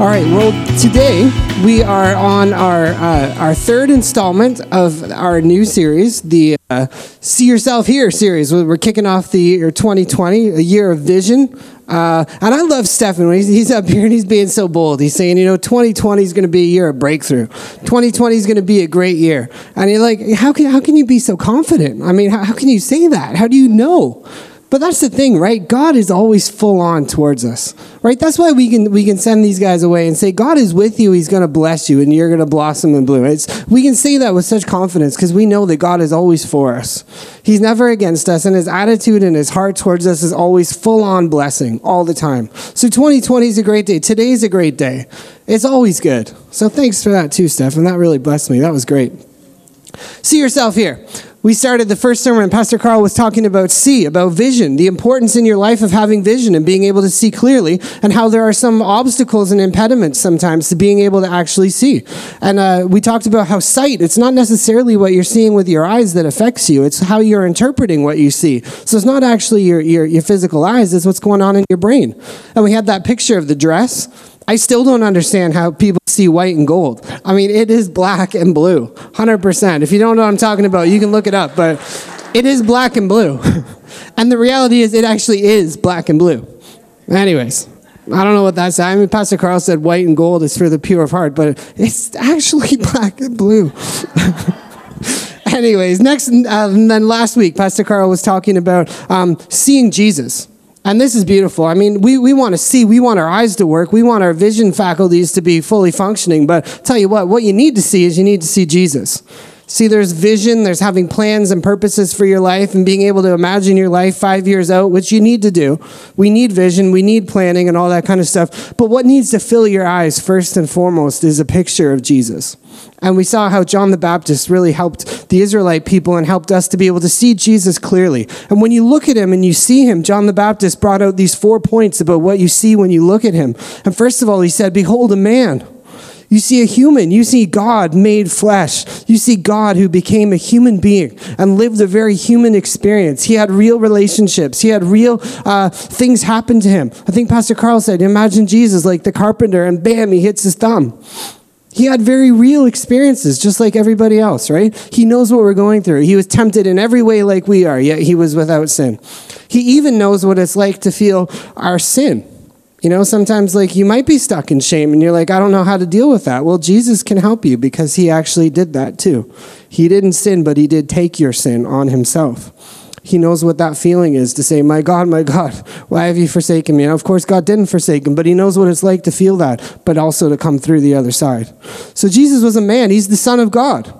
All right, well, today we are on our third installment of our new series, the See Yourself Here series. We're kicking off the year 2020, a year of vision. And I love Stefan when he's up here and he's being so bold. He's saying, 2020 is going to be a year of breakthrough. 2020 is going to be a great year. And you're like, how can you be so confident? I mean, how can you say that? How do you know? But that's the thing, right? God is always full on towards us, right? That's why we can send these guys away and say, God is with you. He's going to bless you and you're going to blossom and bloom. We can say that with such confidence because we know that God is always for us. He's never against us, and his attitude and his heart towards us is always full on blessing all the time. So 2020 is a great day. Today is a great day. It's always good. So thanks for that too, Steph. And that really blessed me. That was great. See yourself here. We started the first sermon, and Pastor Carl was talking about vision, the importance in your life of having vision and being able to see clearly, and how there are some obstacles and impediments sometimes to being able to actually see. And we talked about how sight, it's not necessarily what you're seeing with your eyes that affects you, it's how you're interpreting what you see. So it's not actually your physical eyes, it's what's going on in your brain. And we had that picture of the dress. I still don't understand how people see white and gold. I mean, it is black and blue, 100%. If you don't know what I'm talking about, you can look it up, but it is black and blue. And the reality is it actually is black and blue. Anyways, I don't know what that's. I mean, Pastor Carl said white and gold is for the pure of heart, but it's actually black and blue. Anyways, last week, Pastor Carl was talking about seeing Jesus. And this is beautiful. I mean, we want to see, we want our eyes to work, we want our vision faculties to be fully functioning, but I'll tell you what you need to see is you need to see Jesus. See, there's vision, there's having plans and purposes for your life and being able to imagine your life 5 years out, which you need to do. We need vision, we need planning and all that kind of stuff. But what needs to fill your eyes first and foremost is a picture of Jesus. And we saw how John the Baptist really helped the Israelite people and helped us to be able to see Jesus clearly. And when you look at him and you see him, John the Baptist brought out these 4 points about what you see when you look at him. And first of all, he said, "Behold a man." You see a human, you see God made flesh. You see God who became a human being and lived a very human experience. He had real relationships. He had real things happen to him. I think Pastor Carl said, imagine Jesus like the carpenter and bam, he hits his thumb. He had very real experiences, just like everybody else, right? He knows what we're going through. He was tempted in every way like we are, yet he was without sin. He even knows what it's like to feel our sin. Sometimes like you might be stuck in shame and you're like, I don't know how to deal with that. Well, Jesus can help you because he actually did that too. He didn't sin, but he did take your sin on himself. He knows what that feeling is to say, my God, why have you forsaken me? And of course, God didn't forsake him, but he knows what it's like to feel that, but also to come through the other side. So Jesus was a man. He's the Son of God.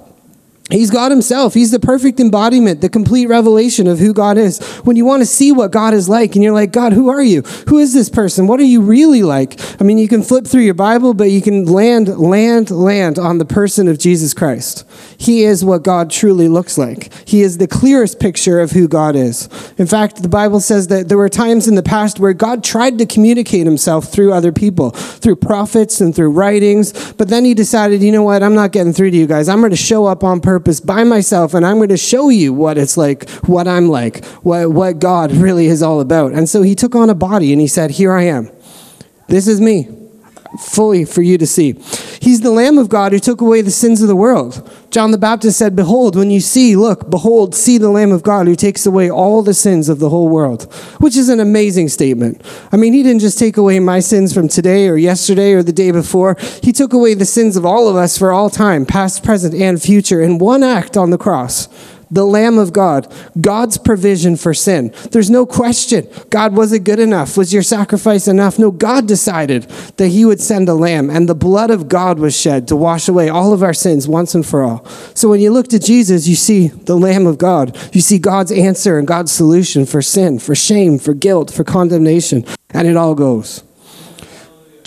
He's God himself. He's the perfect embodiment, the complete revelation of who God is. When you want to see what God is like and you're like, God, who are you? Who is this person? What are you really like? I mean, you can flip through your Bible, but you can land on the person of Jesus Christ. He is what God truly looks like. He is the clearest picture of who God is. In fact, the Bible says that there were times in the past where God tried to communicate himself through other people, through prophets and through writings, but then he decided, you know what? I'm not getting through to you guys. I'm going to show up on purpose. By myself, and I'm going to show you what it's like, what I'm like, what God really is all about. And so he took on a body and he said, here I am. This is me, fully for you to see. He's the Lamb of God who took away the sins of the world. John the Baptist said, behold, when you see, look, behold, see the Lamb of God who takes away all the sins of the whole world, which is an amazing statement. I mean, he didn't just take away my sins from today or yesterday or the day before. He took away the sins of all of us for all time, past, present, and future, in one act on the cross. The Lamb of God, God's provision for sin. There's no question. God, was it good enough? Was your sacrifice enough? No, God decided that he would send a lamb, and the blood of God was shed to wash away all of our sins once and for all. So when you look to Jesus, you see the Lamb of God. You see God's answer and God's solution for sin, for shame, for guilt, for condemnation, and it all goes.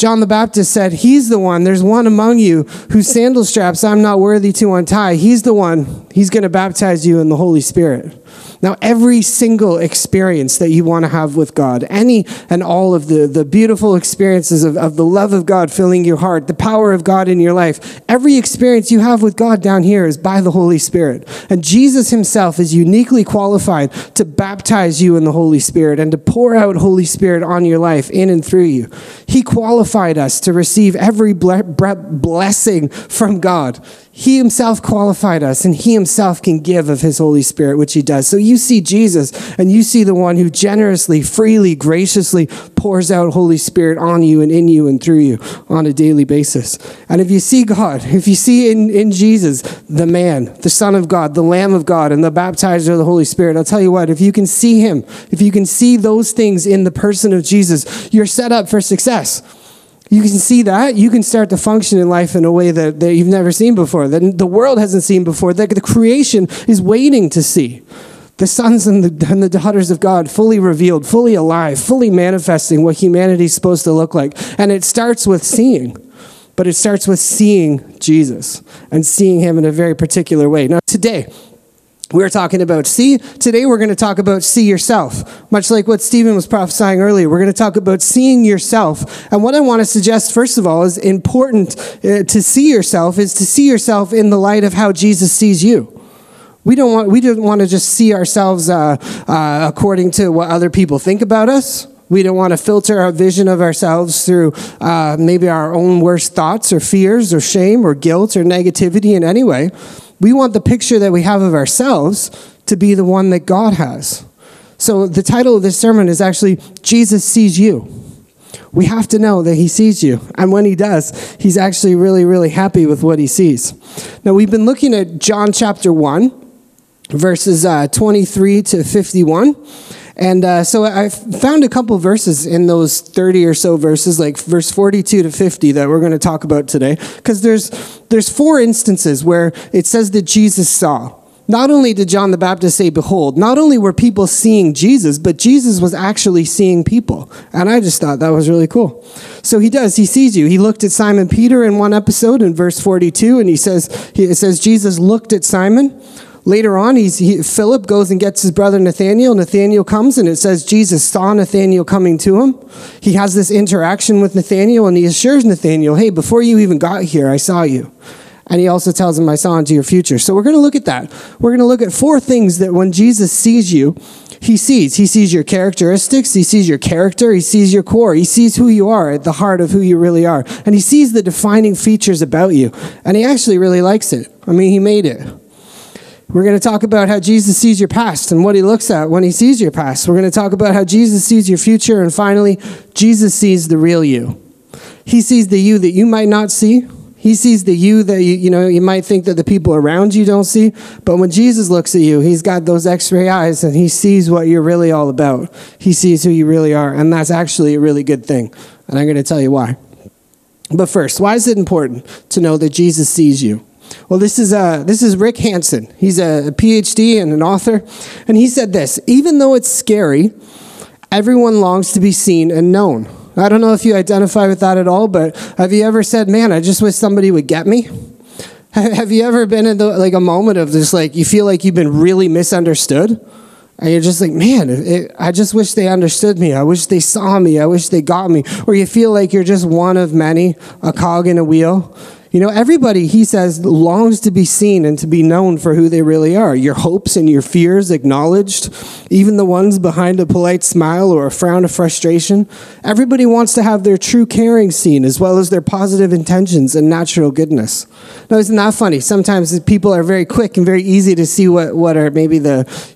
John the Baptist said, he's the one, there's one among you whose sandal straps I'm not worthy to untie. He's the one, he's going to baptize you in the Holy Spirit. Now, every single experience that you want to have with God, any and all of the beautiful experiences of the love of God filling your heart, the power of God in your life, every experience you have with God down here is by the Holy Spirit. And Jesus himself is uniquely qualified to baptize you in the Holy Spirit and to pour out Holy Spirit on your life, in and through you. He qualified us to receive every blessing from God. He himself qualified us, and he himself can give of his Holy Spirit, which he does. So you see Jesus, and you see the one who generously, freely, graciously pours out Holy Spirit on you and in you and through you on a daily basis. And if you see God, if you see in Jesus, the man, the Son of God, the Lamb of God, and the baptizer of the Holy Spirit, I'll tell you what, if you can see him, if you can see those things in the person of Jesus, you're set up for success. You can see that. You can start to function in life in a way that you've never seen before, that the world hasn't seen before, that the creation is waiting to see. The sons and the daughters of God fully revealed, fully alive, fully manifesting what humanity is supposed to look like. And it starts with seeing. But it starts with seeing Jesus and seeing him in a very particular way. Now, today, we're talking about see. Today we're going to talk about see yourself. Much like what Stephen was prophesying earlier, we're going to talk about seeing yourself. And what I want to suggest, first of all, is important to see yourself is to see yourself in the light of how Jesus sees you. We don't want to just see ourselves according to what other people think about us. We don't want to filter our vision of ourselves through maybe our own worst thoughts or fears or shame or guilt or negativity in any way. We want the picture that we have of ourselves to be the one that God has. So the title of this sermon is actually, Jesus Sees You. We have to know that he sees you. And when he does, he's actually really, really happy with what he sees. Now, we've been looking at John chapter 1, verses 23 to 51. And so I found a couple verses in those 30 or so verses, like verse 42 to 50 that we're going to talk about today, because there's four instances where it says that Jesus saw. Not only did John the Baptist say, behold, not only were people seeing Jesus, but Jesus was actually seeing people. And I just thought that was really cool. So he does, he sees you. He looked at Simon Peter in one episode in verse 42, and it says Jesus looked at Simon. Later on, Philip goes and gets his brother Nathanael. Nathanael comes, and it says Jesus saw Nathanael coming to him. He has this interaction with Nathanael, and he assures Nathanael, hey, before you even got here, I saw you. And he also tells him, I saw into your future. So we're going to look at that. We're going to look at four things that when Jesus sees you, he sees. He sees your characteristics. He sees your character. He sees your core. He sees who you are at the heart of who you really are. And he sees the defining features about you. And he actually really likes it. I mean, he made it. We're going to talk about how Jesus sees your past and what he looks at when he sees your past. We're going to talk about how Jesus sees your future. And finally, Jesus sees the real you. He sees the you that you might not see. He sees the you that you might think that the people around you don't see. But when Jesus looks at you, he's got those x-ray eyes and he sees what you're really all about. He sees who you really are. And that's actually a really good thing. And I'm going to tell you why. But first, why is it important to know that Jesus sees you? Well, this is Rick Hansen. He's a PhD and an author. And he said this, even though it's scary, everyone longs to be seen and known. I don't know if you identify with that at all, but have you ever said, man, I just wish somebody would get me? Have you ever been in a moment of this, like you feel like you've been really misunderstood? And you're just like, man, I just wish they understood me. I wish they saw me. I wish they got me. Or you feel like you're just one of many, a cog in a wheel. You know, everybody, he says, longs to be seen and to be known for who they really are. Your hopes and your fears acknowledged, even the ones behind a polite smile or a frown of frustration. Everybody wants to have their true caring seen, as well as their positive intentions and natural goodness. Now, isn't that funny? Sometimes people are very quick and very easy to see what are maybe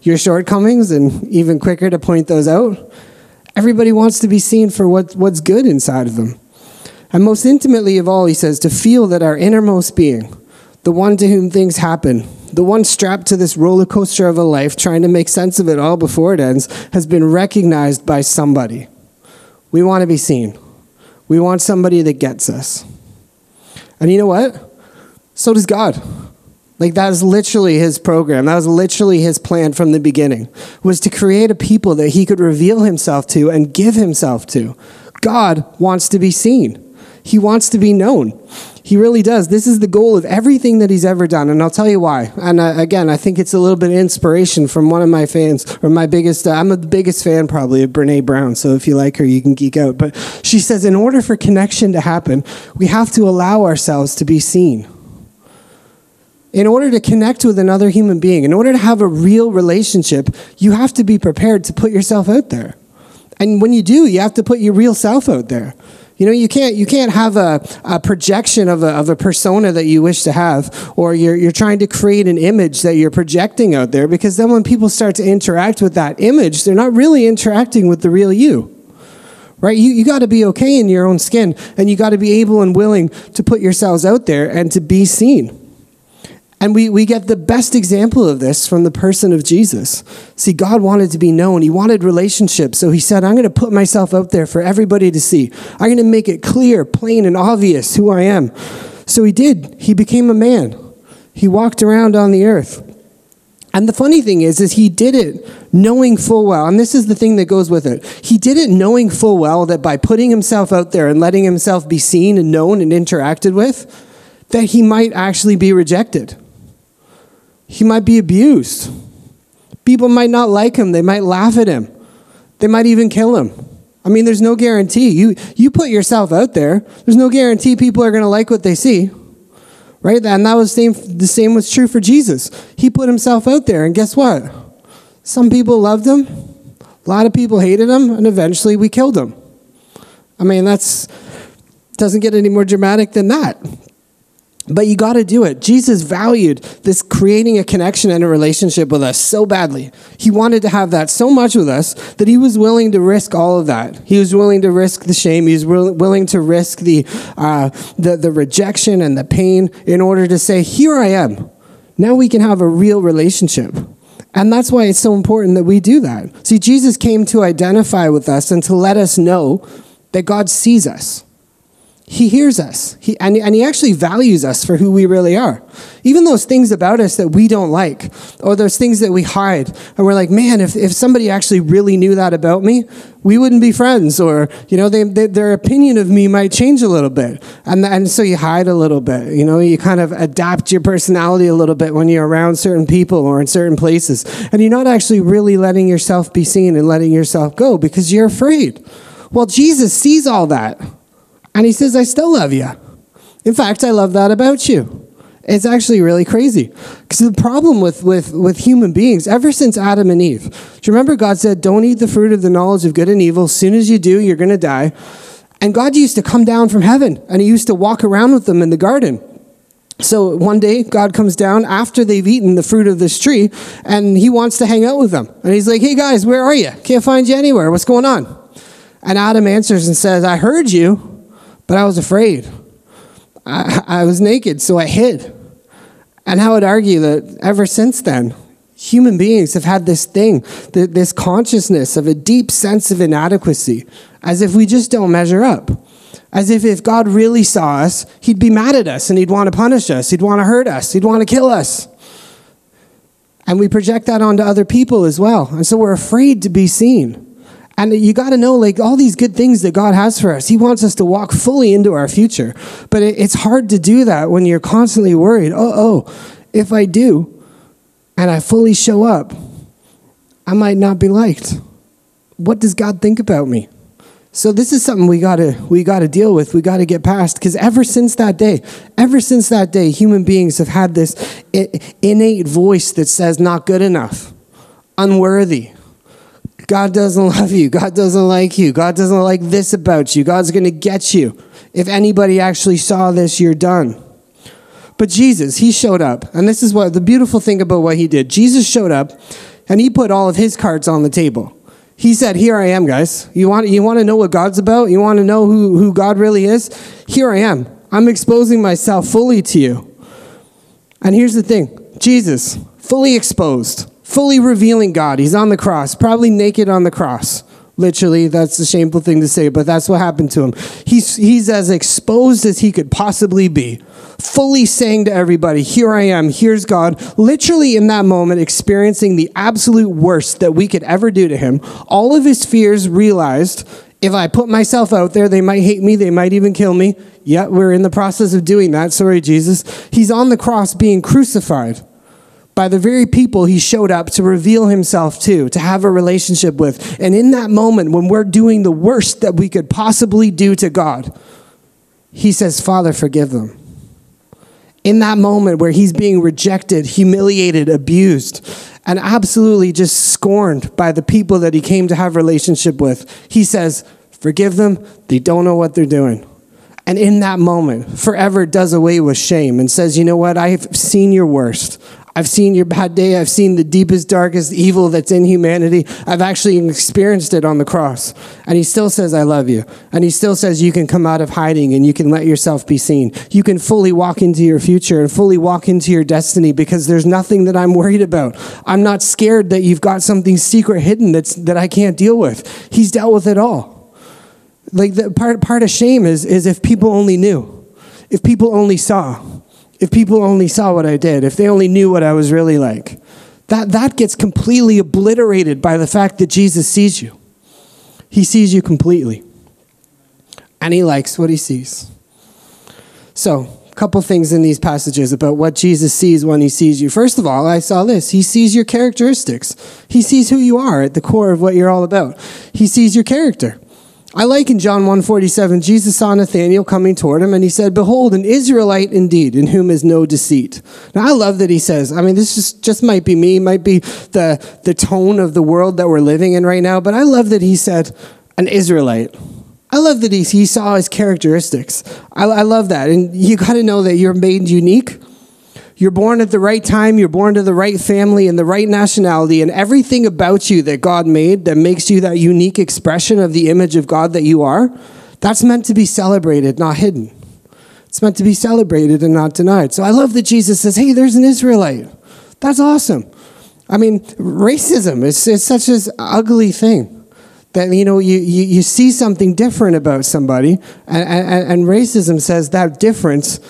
your shortcomings, and even quicker to point those out. Everybody wants to be seen for what's good inside of them. And most intimately of all, he says, to feel that our innermost being, the one to whom things happen, the one strapped to this roller coaster of a life, trying to make sense of it all before it ends, has been recognized by somebody. We want to be seen. We want somebody that gets us. And you know what? So does God. Like, that is literally his program. That was literally his plan from the beginning, was to create a people that he could reveal himself to and give himself to. God wants to be seen. He wants to be known. He really does. This is the goal of everything that he's ever done, and I'll tell you why. And again, I think it's a little bit of inspiration from one of my fans, or my biggest, I'm the biggest fan probably of Brene Brown, so if you like her, you can geek out. But she says, in order for connection to happen, we have to allow ourselves to be seen. In order to connect with another human being, in order to have a real relationship, you have to be prepared to put yourself out there. And when you do, you have to put your real self out there. You know, you can't have a projection of a persona that you wish to have, or you're trying to create an image that you're projecting out there, because then when people start to interact with that image, they're not really interacting with the real you, right? You got to be okay in your own skin, and you got to be able and willing to put yourselves out there and to be seen. And we get the best example of this from the person of Jesus. See, God wanted to be known. He wanted relationships. So he said, I'm going to put myself out there for everybody to see. I'm going to make it clear, plain, and obvious who I am. So he did. He became a man. He walked around on the earth. And the funny thing is he did it knowing full well, and this is the thing that goes with it. He did it knowing full well that by putting himself out there and letting himself be seen and known and interacted with, that he might actually be rejected. He might be abused. People might not like him. They might laugh at him. They might even kill him. I mean, there's no guarantee. You put yourself out there. There's no guarantee people are going to like what they see, right? And that was the same was true for Jesus. He put himself out there, and guess what? Some people loved him. A lot of people hated him, and eventually we killed him. I mean, that's doesn't get any more dramatic than that. But you got to do it. Jesus valued this creating a connection and a relationship with us so badly. He wanted to have that so much with us that he was willing to risk all of that. He was willing to risk the shame. He was willing to risk the rejection and the pain in order to say, here I am. Now we can have a real relationship. And that's why it's so important that we do that. See, Jesus came to identify with us and to let us know that God sees us. He hears us, and he actually values us for who we really are. Even those things about us that we don't like, or those things that we hide, and we're like, man, if somebody actually really knew that about me, we wouldn't be friends, or you know, their opinion of me might change a little bit, and so you hide a little bit. You know, you kind of adapt your personality a little bit when you're around certain people or in certain places, and you're not actually really letting yourself be seen and letting yourself go because you're afraid. Well, Jesus sees all that. And he says, I still love you. In fact, I love that about you. It's actually really crazy. Because the problem with human beings, ever since Adam and Eve, do you remember God said, don't eat the fruit of the knowledge of good and evil. As soon as you do, you're going to die. And God used to come down from heaven, and he used to walk around with them in the garden. So one day, God comes down after they've eaten the fruit of this tree, and he wants to hang out with them. And he's like, hey guys, where are you? Can't find you anywhere. What's going on? And Adam answers and says, I heard you. But I was afraid. I was naked, so I hid. And I would argue that ever since then, human beings have had this thing, this consciousness of a deep sense of inadequacy, as if we just don't measure up. As if God really saw us, he'd be mad at us, and he'd want to punish us, he'd want to hurt us, he'd want to kill us. And we project that onto other people as well. And so we're afraid to be seen. And you got to know, like, all these good things that God has for us. He wants us to walk fully into our future. But it's hard to do that when you're constantly worried. If I do and I fully show up, I might not be liked. What does God think about me? So this is something we got to deal with. We got to get past, because ever since that day, human beings have had this innate voice that says not good enough, unworthy. God doesn't love you. God doesn't like you. God doesn't like this about you. God's going to get you. If anybody actually saw this, you're done. But Jesus, he showed up. And this is what the beautiful thing about what he did. Jesus showed up, and he put all of his cards on the table. He said, here I am, guys. You want to know what God's about? You want to know who God really is? Here I am. I'm exposing myself fully to you. And here's the thing. Jesus, fully exposed. Fully revealing God. He's on the cross, probably naked on the cross. Literally, that's a shameful thing to say, but that's what happened to him. He's as exposed as he could possibly be, fully saying to everybody, here I am, here's God. Literally in that moment, experiencing the absolute worst that we could ever do to him. All of his fears realized If I put myself out there, they might hate me, they might even kill me. Yet we're in the process of doing that. Sorry, Jesus. He's on the cross being crucified by the very people he showed up to reveal himself to have a relationship with. And in that moment, when we're doing the worst that we could possibly do to God, he says, Father, forgive them. In that moment where he's being rejected, humiliated, abused, and absolutely just scorned by the people that he came to have relationship with, he says, forgive them, they don't know what they're doing. And in that moment, forever does away with shame and says, you know what, I've seen your worst. I've seen your bad day. I've seen the deepest, darkest evil that's in humanity. I've actually experienced it on the cross. And he still says, I love you. And he still says, you can come out of hiding and you can let yourself be seen. You can fully walk into your future and fully walk into your destiny because there's nothing that I'm worried about. I'm not scared that you've got something secret hidden that I can't deal with. He's dealt with it all. Like the part of shame is if people only knew, if people only saw. If people only saw what I did, if they only knew what I was really like, that gets completely obliterated by the fact that Jesus sees you. He sees you completely. And he likes what he sees. So, a couple things in these passages about what Jesus sees when he sees you. First of all, I saw this. He sees your characteristics. He sees who you are at the core of what you're all about. He sees your character. I like in John 1:47, Jesus saw Nathanael coming toward him, and he said, behold, an Israelite indeed, in whom is no deceit. Now, I love that he says, I mean, this just might be me, might be the tone of the world that we're living in right now, but I love that he said, an Israelite. I love that he saw his characteristics. I love that. And you got to know that you're made unique. You're born at the right time, you're born to the right family and the right nationality, and everything about you that God made that makes you that unique expression of the image of God that you are, that's meant to be celebrated, not hidden. It's meant to be celebrated and not denied. So I love that Jesus says, hey, there's an Israelite. That's awesome. I mean, racism is such an ugly thing. That, you know, you see something different about somebody, and racism says that difference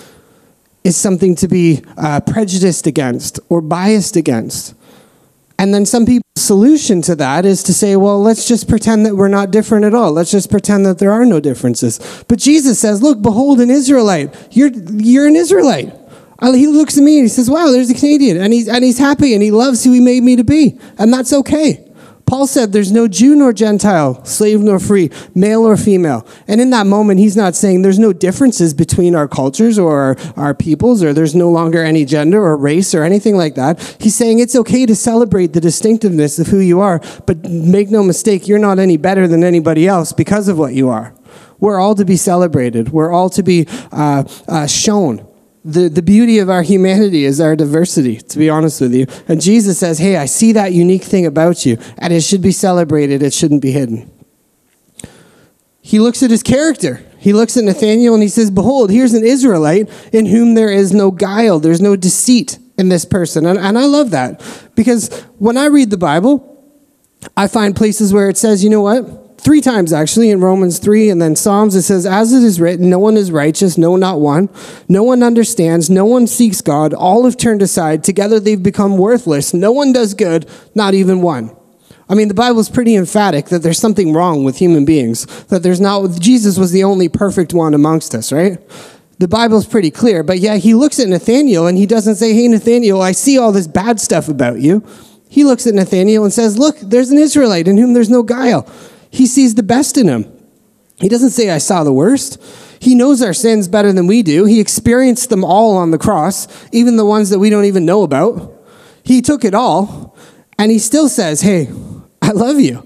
is something to be prejudiced against or biased against. And then some people's solution to that is to say, well, let's just pretend that we're not different at all. Let's just pretend that there are no differences. But Jesus says, look, behold an Israelite. You're an Israelite. He looks at me and he says, wow, there's a Canadian. And he's happy and he loves who he made me to be. And that's okay. Paul said, there's no Jew nor Gentile, slave nor free, male or female. And in that moment, he's not saying there's no differences between our cultures or our peoples, or there's no longer any gender or race or anything like that. He's saying it's okay to celebrate the distinctiveness of who you are, but make no mistake, you're not any better than anybody else because of what you are. We're all to be celebrated. We're all to be shown. The beauty of our humanity is our diversity, to be honest with you. And Jesus says, hey, I see that unique thing about you, and it should be celebrated. It shouldn't be hidden. He looks at his character. He looks at Nathanael, and he says, behold, here's an Israelite in whom there is no guile. There's no deceit in this person. And I love that, because when I read the Bible, I find places where it says, you know what? 3 times, actually, in Romans 3 and then Psalms, it says, as it is written, no one is righteous, no, not one. No one understands, no one seeks God. All have turned aside. Together they've become worthless. No one does good, not even one. I mean, the Bible's pretty emphatic that there's something wrong with human beings, that there's not, Jesus was the only perfect one amongst us, right? The Bible's pretty clear, but yeah, he looks at Nathanael and he doesn't say, hey, Nathanael, I see all this bad stuff about you. He looks at Nathanael and says, look, there's an Israelite in whom there's no guile. He sees the best in him. He doesn't say, I saw the worst. He knows our sins better than we do. He experienced them all on the cross, even the ones that we don't even know about. He took it all, and he still says, hey, I love you.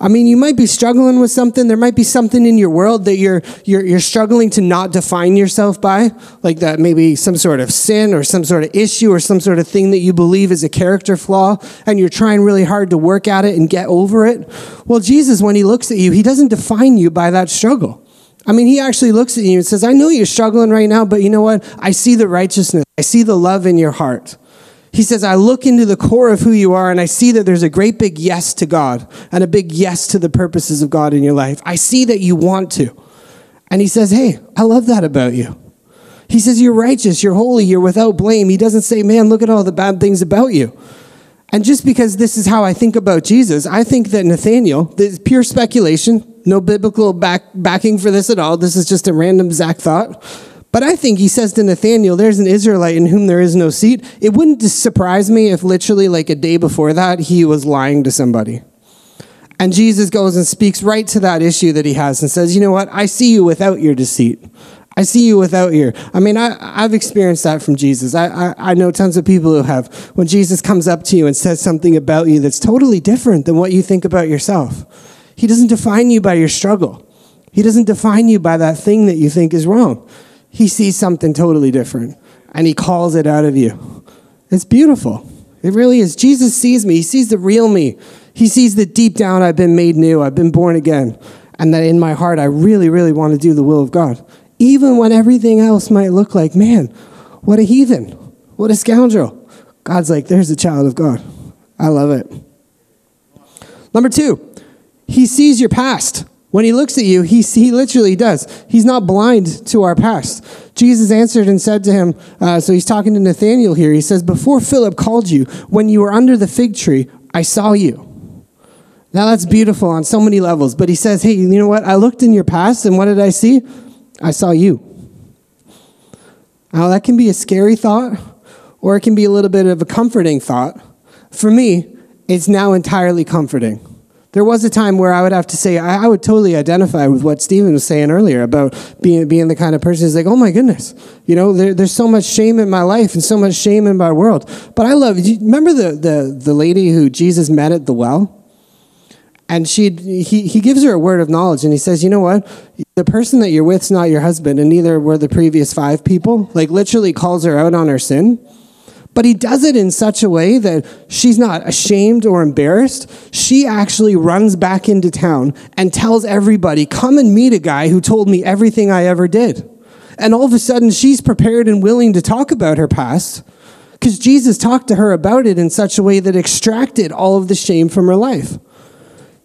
I mean, you might be struggling with something. There might be something in your world that you're struggling to not define yourself by, like that maybe some sort of sin or some sort of issue or some sort of thing that you believe is a character flaw, and you're trying really hard to work at it and get over it. Well, Jesus, when he looks at you, he doesn't define you by that struggle. I mean, he actually looks at you and says, I know you're struggling right now, but you know what? I see the righteousness. I see the love in your heart. He says, I look into the core of who you are, and I see that there's a great big yes to God and a big yes to the purposes of God in your life. I see that you want to. And he says, hey, I love that about you. He says, you're righteous, you're holy, you're without blame. He doesn't say, man, look at all the bad things about you. And just because this is how I think about Jesus, I think that Nathanael, this is pure speculation, No biblical backing for this at all. This is just a random Zach thought. But I think he says to Nathanael, there's an Israelite in whom there is no seed. It wouldn't surprise me if literally like a day before that, he was lying to somebody. And Jesus goes and speaks right to that issue that he has and says, you know what? I see you without your deceit. I see you without your. I mean, I've experienced that from Jesus. I know tons of people who have. When Jesus comes up to you and says something about you that's totally different than what you think about yourself. He doesn't define you by your struggle. He doesn't define you by that thing that you think is wrong. He sees something totally different, and he calls it out of you. It's beautiful. It really is. Jesus sees me. He sees the real me. He sees that deep down I've been made new, I've been born again, and that in my heart I really, really want to do the will of God. Even when everything else might look like, man, what a heathen, what a scoundrel. God's like, there's a child of God. I love it. Number two, he sees your past. When he looks at you, he literally does. He's not blind to our past. Jesus answered and said to him, so he's talking to Nathanael here. He says, before Philip called you, when you were under the fig tree, I saw you. Now that's beautiful on so many levels. But he says, hey, you know what? I looked in your past and what did I see? I saw you. Now that can be a scary thought or it can be a little bit of a comforting thought. For me, it's now entirely comforting. There was a time where I would have to say, I would totally identify with what Stephen was saying earlier about being the kind of person who's like, oh my goodness, you know, there's so much shame in my life and so much shame in my world. But I love, remember the lady who Jesus met at the well? And he gives her a word of knowledge and he says, you know what? The person that you're with is not your husband and neither were the previous five people. Like literally calls her out on her sin. But he does it in such a way that she's not ashamed or embarrassed. She actually runs back into town and tells everybody, come and meet a guy who told me everything I ever did. And all of a sudden, she's prepared and willing to talk about her past because Jesus talked to her about it in such a way that extracted all of the shame from her life.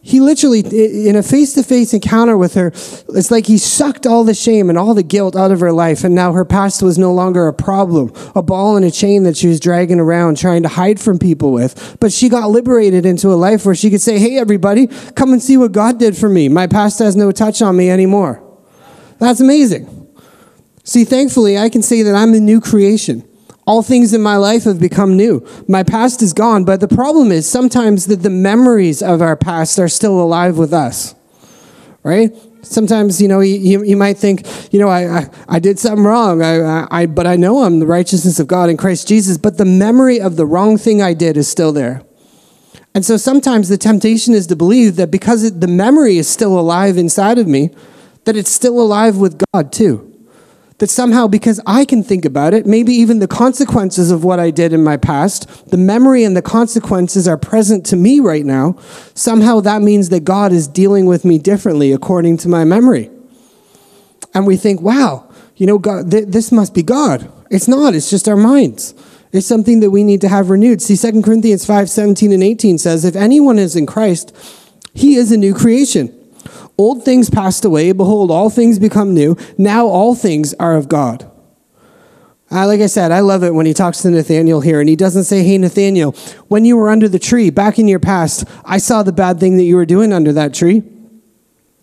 He literally, in a face-to-face encounter with her, it's like he sucked all the shame and all the guilt out of her life, and now her past was no longer a problem, a ball and a chain that she was dragging around trying to hide from people with. But she got liberated into a life where she could say, hey, everybody, come and see what God did for me. My past has no touch on me anymore. That's amazing. See, thankfully, I can say that I'm a new creation. All things in my life have become new. My past is gone, but the problem is sometimes that the memories of our past are still alive with us, right? Sometimes, you know, you might think, you know, I did something wrong, but I know I'm the righteousness of God in Christ Jesus, but the memory of the wrong thing I did is still there. And so sometimes the temptation is to believe that because the memory is still alive inside of me, that it's still alive with God too. That somehow, because I can think about it, maybe even the consequences of what I did in my past, the memory and the consequences are present to me right now, somehow that means that God is dealing with me differently according to my memory. And we think, wow, you know, God, this must be God. It's not, it's just our minds. It's something that we need to have renewed. See, 2 Corinthians 5:17-18 says, if anyone is in Christ, he is a new creation. Old things passed away, behold, all things become new. Now all things are of God. Like I said, I love it when he talks to Nathanael here, and he doesn't say, hey, Nathanael, when you were under the tree, back in your past, I saw the bad thing that you were doing under that tree.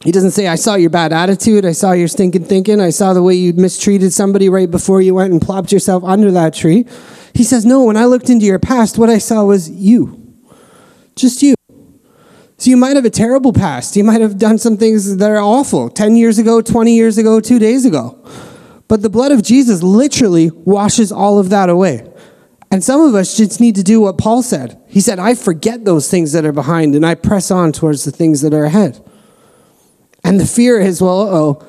He doesn't say, I saw your bad attitude, I saw your stinking thinking, I saw the way you mistreated somebody right before you went and plopped yourself under that tree. He says, no, when I looked into your past, what I saw was you, just you. So you might have a terrible past. You might have done some things that are awful 10 years ago, 20 years ago, 2 days ago. But the blood of Jesus literally washes all of that away. And some of us just need to do what Paul said. He said, I forget those things that are behind and I press on towards the things that are ahead. And the fear is, well, uh-oh,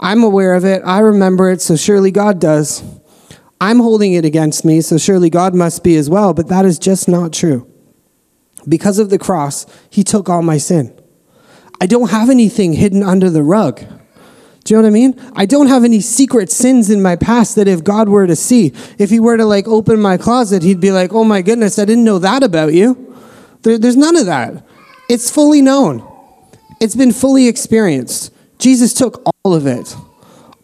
I'm aware of it. I remember it, so surely God does. I'm holding it against me, so surely God must be as well. But that is just not true. Because of the cross, he took all my sin. I don't have anything hidden under the rug. Do you know what I mean? I don't have any secret sins in my past that if God were to see, if he were to like open my closet, he'd be like, oh my goodness, I didn't know that about you. There's none of that. It's fully known. It's been fully experienced. Jesus took all of it.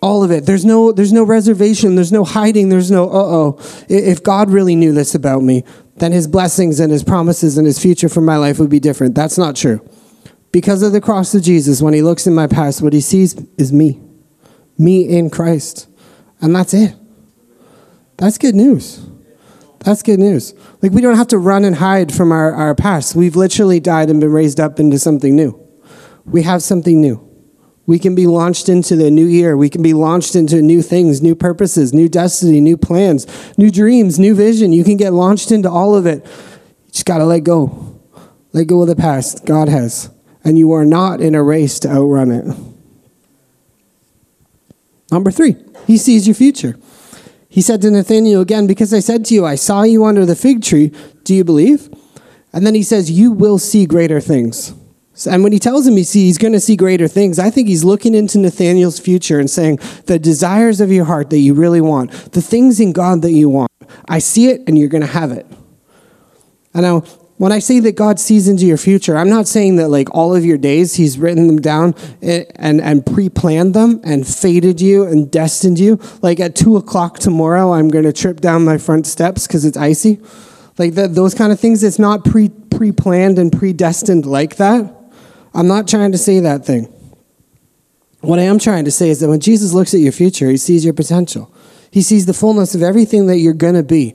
All of it. There's no reservation. There's no hiding. There's no, if God really knew this about me, then his blessings and his promises and his future for my life would be different. That's not true. Because of the cross of Jesus, when he looks in my past, what he sees is me. Me in Christ. And that's it. That's good news. That's good news. Like, we don't have to run and hide from our past. We've literally died and been raised up into something new. We have something new. We can be launched into the new year. We can be launched into new things, new purposes, new destiny, new plans, new dreams, new vision. You can get launched into all of it. You just got to let go. Let go of the past. God has. And you are not in a race to outrun it. Number 3, he sees your future. He said to Nathanael again, because I said to you, I saw you under the fig tree. Do you believe? And then he says, you will see greater things. And when he tells him he's going to see greater things, I think he's looking into Nathanael's future and saying, the desires of your heart that you really want, the things in God that you want, I see it and you're going to have it. And now, when I say that God sees into your future, I'm not saying that like all of your days, he's written them down and pre-planned them and fated you and destined you. Like at 2:00 tomorrow, I'm going to trip down my front steps because it's icy. Like those kind of things, it's not pre-planned and predestined like that. I'm not trying to say that thing. What I am trying to say is that when Jesus looks at your future, he sees your potential. He sees the fullness of everything that you're going to be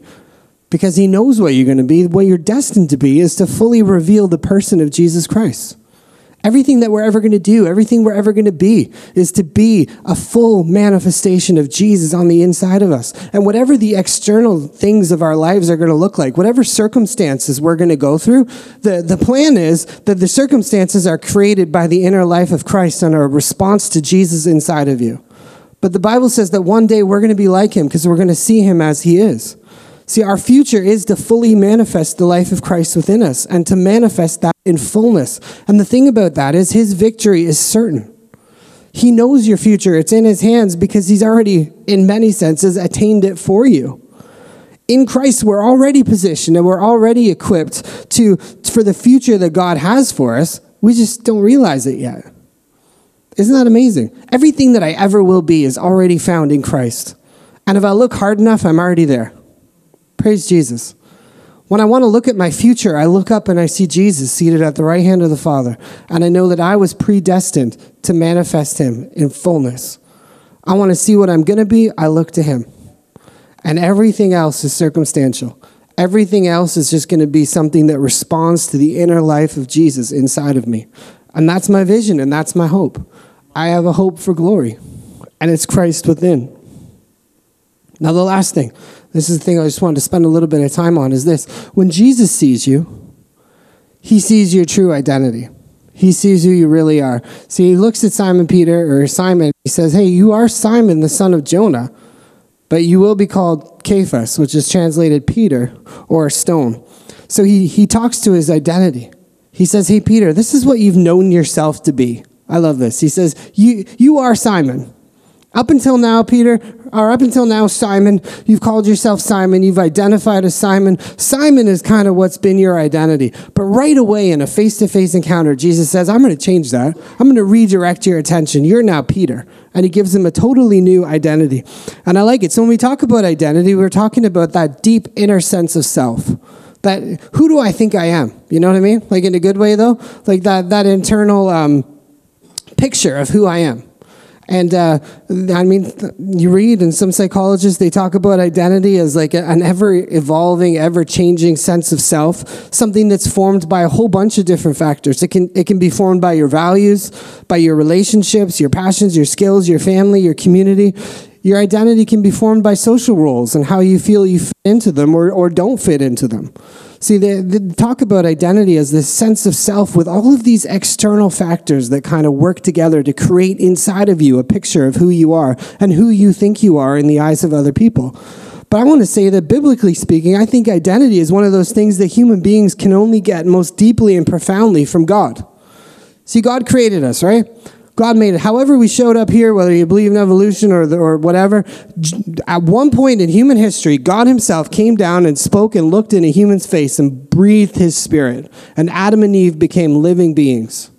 because he knows what you're going to be. What you're destined to be is to fully reveal the person of Jesus Christ. Everything that we're ever going to do, everything we're ever going to be is to be a full manifestation of Jesus on the inside of us. And whatever the external things of our lives are going to look like, whatever circumstances we're going to go through, the plan is that the circumstances are created by the inner life of Christ and our response to Jesus inside of you. But the Bible says that one day we're going to be like him because we're going to see him as he is. See, our future is to fully manifest the life of Christ within us and to manifest that in fullness. And the thing about that is his victory is certain. He knows your future. It's in his hands because he's already, in many senses, attained it for you. In Christ, we're already positioned and we're already equipped for the future that God has for us. We just don't realize it yet. Isn't that amazing? Everything that I ever will be is already found in Christ. And if I look hard enough, I'm already there. Praise Jesus. When I want to look at my future, I look up and I see Jesus seated at the right hand of the Father. And I know that I was predestined to manifest him in fullness. I want to see what I'm going to be. I look to him. And everything else is circumstantial. Everything else is just going to be something that responds to the inner life of Jesus inside of me. And that's my vision and that's my hope. I have a hope for glory. And it's Christ within. Now the last thing. This is the thing I just wanted to spend a little bit of time on is this. When Jesus sees you, he sees your true identity. He sees who you really are. See, he looks at Simon, he says, hey, you are Simon, the son of Jonah, but you will be called Cephas, which is translated Peter or stone. So he talks to his identity. He says, hey, Peter, this is what you've known yourself to be. I love this. He says, you are Simon. Up until now, Simon, you've called yourself Simon. You've identified as Simon. Simon is kind of what's been your identity. But right away in a face-to-face encounter, Jesus says, I'm going to change that. I'm going to redirect your attention. You're now Peter. And he gives him a totally new identity. And I like it. So when we talk about identity, we're talking about that deep inner sense of self. That who do I think I am? You know what I mean? Like in a good way, though? Like that internal picture of who I am. And you read, and some psychologists, they talk about identity as like an ever-evolving, ever-changing sense of self, something that's formed by a whole bunch of different factors. It can be formed by your values, by your relationships, your passions, your skills, your family, your community. Your identity can be formed by social roles and how you feel you fit into them or don't fit into them. See, they talk about identity as this sense of self with all of these external factors that kind of work together to create inside of you a picture of who you are and who you think you are in the eyes of other people. But I want to say that biblically speaking, I think identity is one of those things that human beings can only get most deeply and profoundly from God. See, God created us, right? God made it. However we showed up here, whether you believe in evolution or whatever, at one point in human history, God himself came down and spoke and looked in a human's face and breathed his spirit. And Adam and Eve became living beings.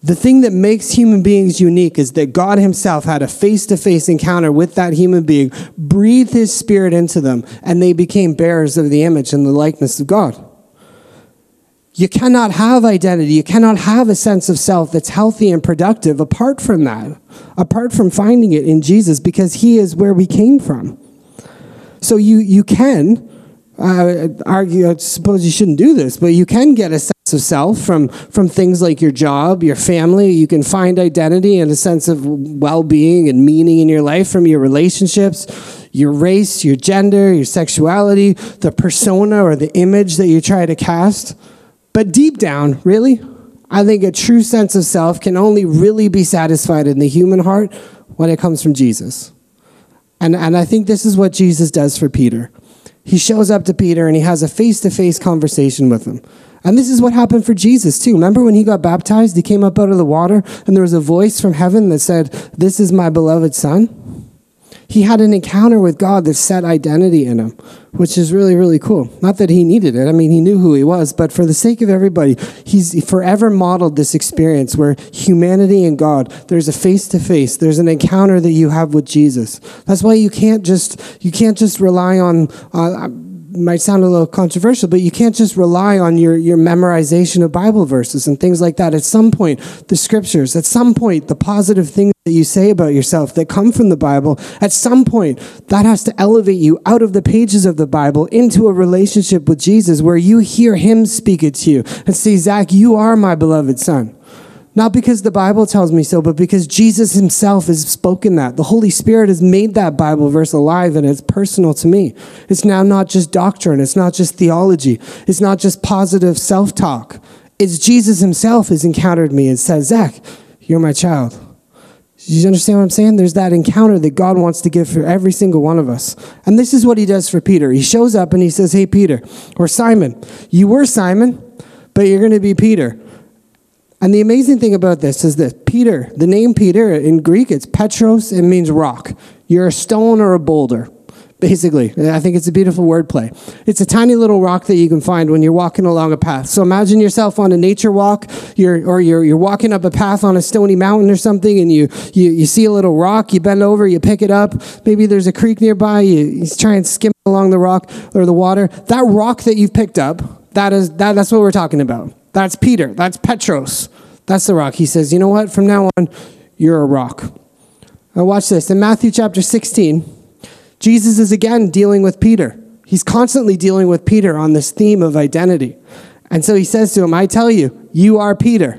The thing that makes human beings unique is that God himself had a face-to-face encounter with that human being, breathed his spirit into them, and they became bearers of the image and the likeness of God. You cannot have identity. You cannot have a sense of self that's healthy and productive apart from that, apart from finding it in Jesus, because he is where we came from. So you can argue, I suppose you shouldn't do this, but you can get a sense of self from things like your job, your family. You can find identity and a sense of well-being and meaning in your life from your relationships, your race, your gender, your sexuality, the persona or the image that you try to cast. But deep down, really, I think a true sense of self can only really be satisfied in the human heart when it comes from Jesus. And I think this is what Jesus does for Peter. He shows up to Peter and he has a face-to-face conversation with him. And this is what happened for Jesus too. Remember when he got baptized, he came up out of the water and there was a voice from heaven that said, "This is my beloved son." He had an encounter with God that set identity in him, which is really, really cool. Not that he needed it. I mean, he knew who he was, but for the sake of everybody, he's forever modeled this experience where humanity and God, there's a face-to-face, there's an encounter that you have with Jesus. That's why you can't just rely on, might sound a little controversial, but you can't just rely on your memorization of Bible verses and things like that. At some point, the scriptures, at some point, the positive things that you say about yourself that come from the Bible, at some point, that has to elevate you out of the pages of the Bible into a relationship with Jesus where you hear him speak it to you and say, "Zach, you are my beloved son." Not because the Bible tells me so, but because Jesus himself has spoken that. The Holy Spirit has made that Bible verse alive, and it's personal to me. It's now not just doctrine. It's not just theology. It's not just positive self-talk. It's Jesus himself has encountered me and said, "Zach, you're my child." Do you understand what I'm saying? There's that encounter that God wants to give for every single one of us. And this is what he does for Peter. He shows up and he says, "Hey, Peter," or Simon, "you were Simon, but you're going to be Peter." And the amazing thing about this is that Peter, the name Peter in Greek, it's Petros, it means rock. You're a stone or a boulder, basically. I think it's a beautiful wordplay. It's a tiny little rock that you can find when you're walking along a path. So imagine yourself on a nature walk, you're walking up a path on a stony mountain or something, and you see a little rock, you bend over, you pick it up. Maybe there's a creek nearby, you try and skim along the rock or the water. That rock that you've picked up, that's what we're talking about. That's Peter. That's Petros. That's the rock. He says, "You know what? From now on, you're a rock." Now watch this. In Matthew chapter 16, Jesus is again dealing with Peter. He's constantly dealing with Peter on this theme of identity. And so he says to him, "I tell you, you are Peter."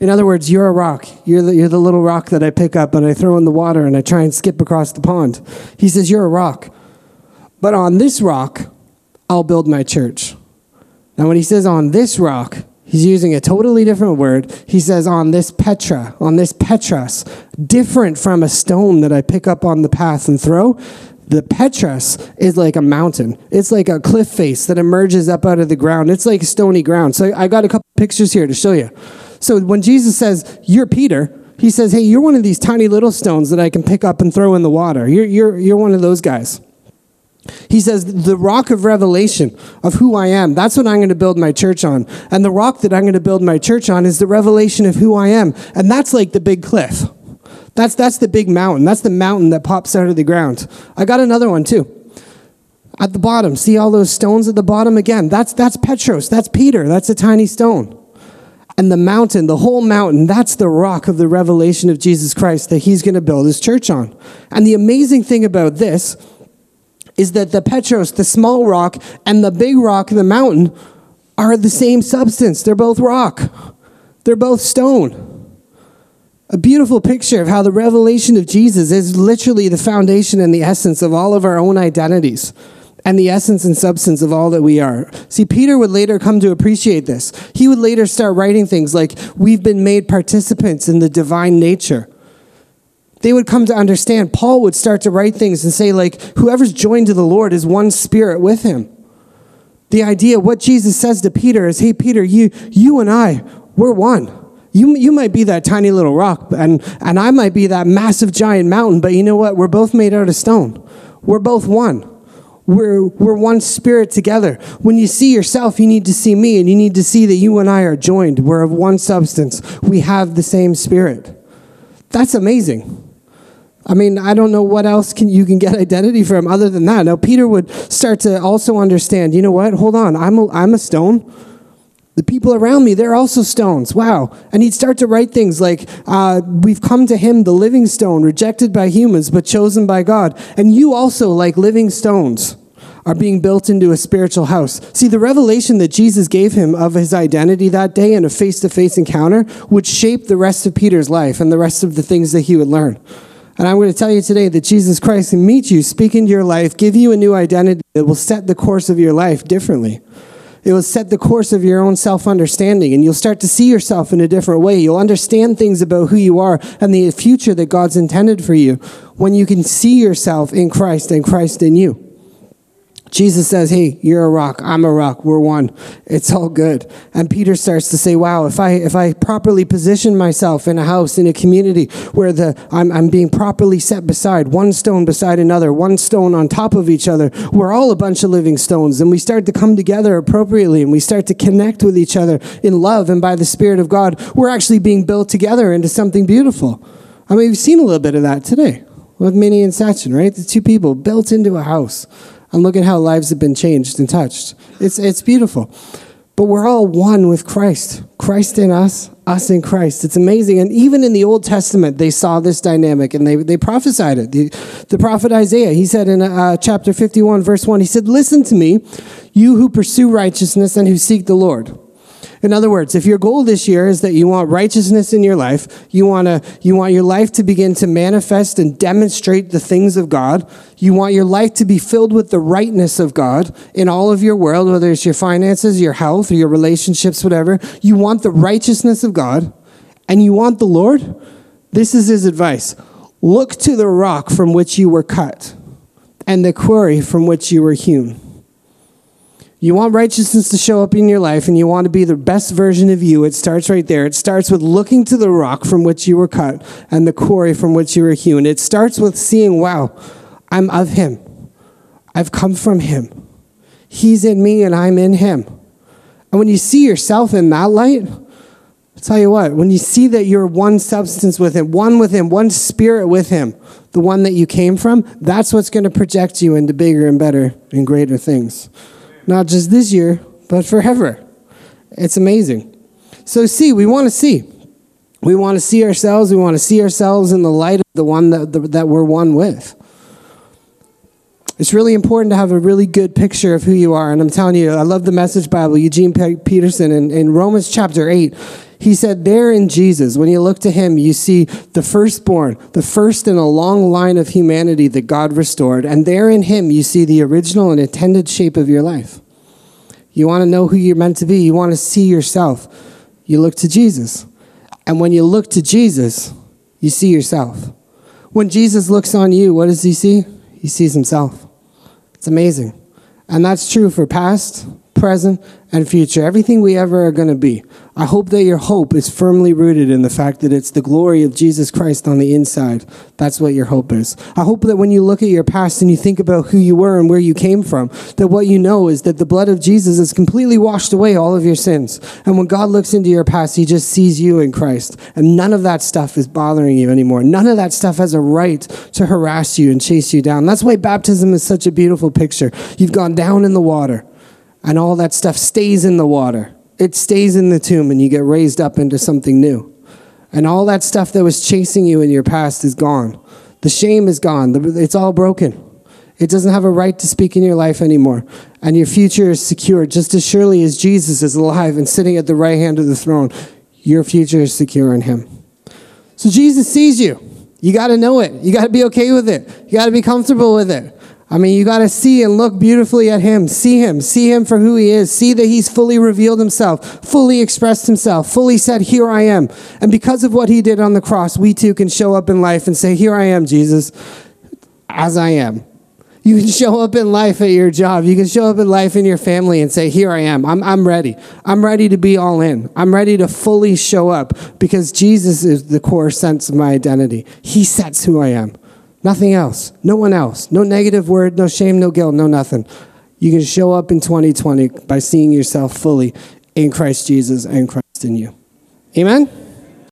In other words, you're a rock. You're the little rock that I pick up and I throw in the water and I try and skip across the pond. He says, "You're a rock. But on this rock, I'll build my church." Now when he says on this rock, he's using a totally different word. He says, on this Petra, on this Petros, different from a stone that I pick up on the path and throw, the Petros is like a mountain. It's like a cliff face that emerges up out of the ground. It's like stony ground. So I got a couple pictures here to show you. So when Jesus says, "You're Peter," he says, "Hey, you're one of these tiny little stones that I can pick up and throw in the water. You're one of those guys." He says, the rock of revelation of who I am, that's what I'm going to build my church on. And the rock that I'm going to build my church on is the revelation of who I am. And that's like the big cliff. That's the big mountain. That's the mountain that pops out of the ground. I got another one too. At the bottom, see all those stones at the bottom again? That's Petros. That's Peter. That's a tiny stone. And the mountain, the whole mountain, that's the rock of the revelation of Jesus Christ that he's going to build his church on. And the amazing thing about this is that the Petros, the small rock, and the big rock, the mountain, are the same substance. They're both rock. They're both stone. A beautiful picture of how the revelation of Jesus is literally the foundation and the essence of all of our own identities and the essence and substance of all that we are. See, Peter would later come to appreciate this. He would later start writing things like, "We've been made participants in the divine nature." They would come to understand. Paul would start to write things and say, like, whoever's joined to the Lord is one spirit with him. The idea, what Jesus says to Peter is, "Hey, Peter, you and I, we're one. You might be that tiny little rock, and I might be that massive giant mountain, but you know what? We're both made out of stone. We're both one. We're one spirit together. When you see yourself, you need to see me, and you need to see that you and I are joined. We're of one substance. We have the same spirit." That's amazing. I mean, I don't know what else you can get identity from other than that. Now, Peter would start to also understand, you know what? Hold on, I'm a stone, The people around me, they're also stones. Wow. And he'd start to write things like, we've come to him, the living stone, rejected by humans, but chosen by God. And you also, like living stones, are being built into a spiritual house. See, the revelation that Jesus gave him of his identity that day in a face-to-face encounter would shape the rest of Peter's life and the rest of the things that he would learn. And I'm going to tell you today that Jesus Christ can meet you, speak into your life, give you a new identity that will set the course of your life differently. It will set the course of your own self-understanding, and you'll start to see yourself in a different way. You'll understand things about who you are and the future that God's intended for you when you can see yourself in Christ and Christ in you. Jesus says, hey, you're a rock, I'm a rock, we're one. It's all good. And Peter starts to say, wow, if I properly position myself in a house, in a community where I'm being properly set beside, one stone beside another, one stone on top of each other, we're all a bunch of living stones, and we start to come together appropriately, and we start to connect with each other in love, and by the Spirit of God, we're actually being built together into something beautiful. I mean, we've seen a little bit of that today with Minnie and Sachin, right? The two people built into a house. And look at how lives have been changed and touched. It's beautiful. But we're all one with Christ. Christ in us, us in Christ. It's amazing. And even in the Old Testament, they saw this dynamic and they prophesied it. The prophet Isaiah, he said in chapter 51, verse 1, he said, listen to me, you who pursue righteousness and who seek the Lord. In other words, if your goal this year is that you want righteousness in your life, you want your life to begin to manifest and demonstrate the things of God, you want your life to be filled with the rightness of God in all of your world, whether it's your finances, your health, or your relationships, whatever, you want the righteousness of God, and you want the Lord, this is his advice. Look to the rock from which you were cut and the quarry from which you were hewn. You want righteousness to show up in your life and you want to be the best version of you. It starts right there. It starts with looking to the rock from which you were cut and the quarry from which you were hewn. It starts with seeing, wow, I'm of him. I've come from him. He's in me and I'm in him. And when you see yourself in that light, I'll tell you what, when you see that you're one substance with him, one spirit with him, the one that you came from, that's what's going to project you into bigger and better and greater things. Not just this year, but forever. It's amazing. So see, we want to see. We want to see ourselves. We want to see ourselves in the light of the one that we're one with. It's really important to have a really good picture of who you are. And I'm telling you, I love the Message Bible, Eugene Peterson. In Romans chapter 8, he said, there in Jesus, when you look to him, you see the firstborn, the first in a long line of humanity that God restored. And there in him, you see the original and intended shape of your life. You want to know who you're meant to be. You want to see yourself. You look to Jesus. And when you look to Jesus, you see yourself. When Jesus looks on you, what does he see? He sees himself. It's amazing. And that's true for past, present, and future. Everything we ever are going to be. I hope that your hope is firmly rooted in the fact that it's the glory of Jesus Christ on the inside. That's what your hope is. I hope that when you look at your past and you think about who you were and where you came from, that what you know is that the blood of Jesus has completely washed away all of your sins. And when God looks into your past, he just sees you in Christ. And none of that stuff is bothering you anymore. None of that stuff has a right to harass you and chase you down. That's why baptism is such a beautiful picture. You've gone down in the water. And all that stuff stays in the water. It stays in the tomb and you get raised up into something new. And all that stuff that was chasing you in your past is gone. The shame is gone. It's all broken. It doesn't have a right to speak in your life anymore. And your future is secure. Just as surely as Jesus is alive and sitting at the right hand of the throne, your future is secure in him. So Jesus sees you. You got to know it. You got to be okay with it. You got to be comfortable with it. I mean, you got to see and look beautifully at him. See him. See him for who he is. See that he's fully revealed himself, fully expressed himself, fully said, here I am. And because of what he did on the cross, we too can show up in life and say, here I am, Jesus, as I am. You can show up in life at your job. You can show up in life in your family and say, here I am. I'm ready. I'm ready to be all in. I'm ready to fully show up because Jesus is the core sense of my identity. He sets who I am. Nothing else. No one else. No negative word, no shame, no guilt, no nothing. You can show up in 2020 by seeing yourself fully in Christ Jesus and Christ in you. Amen?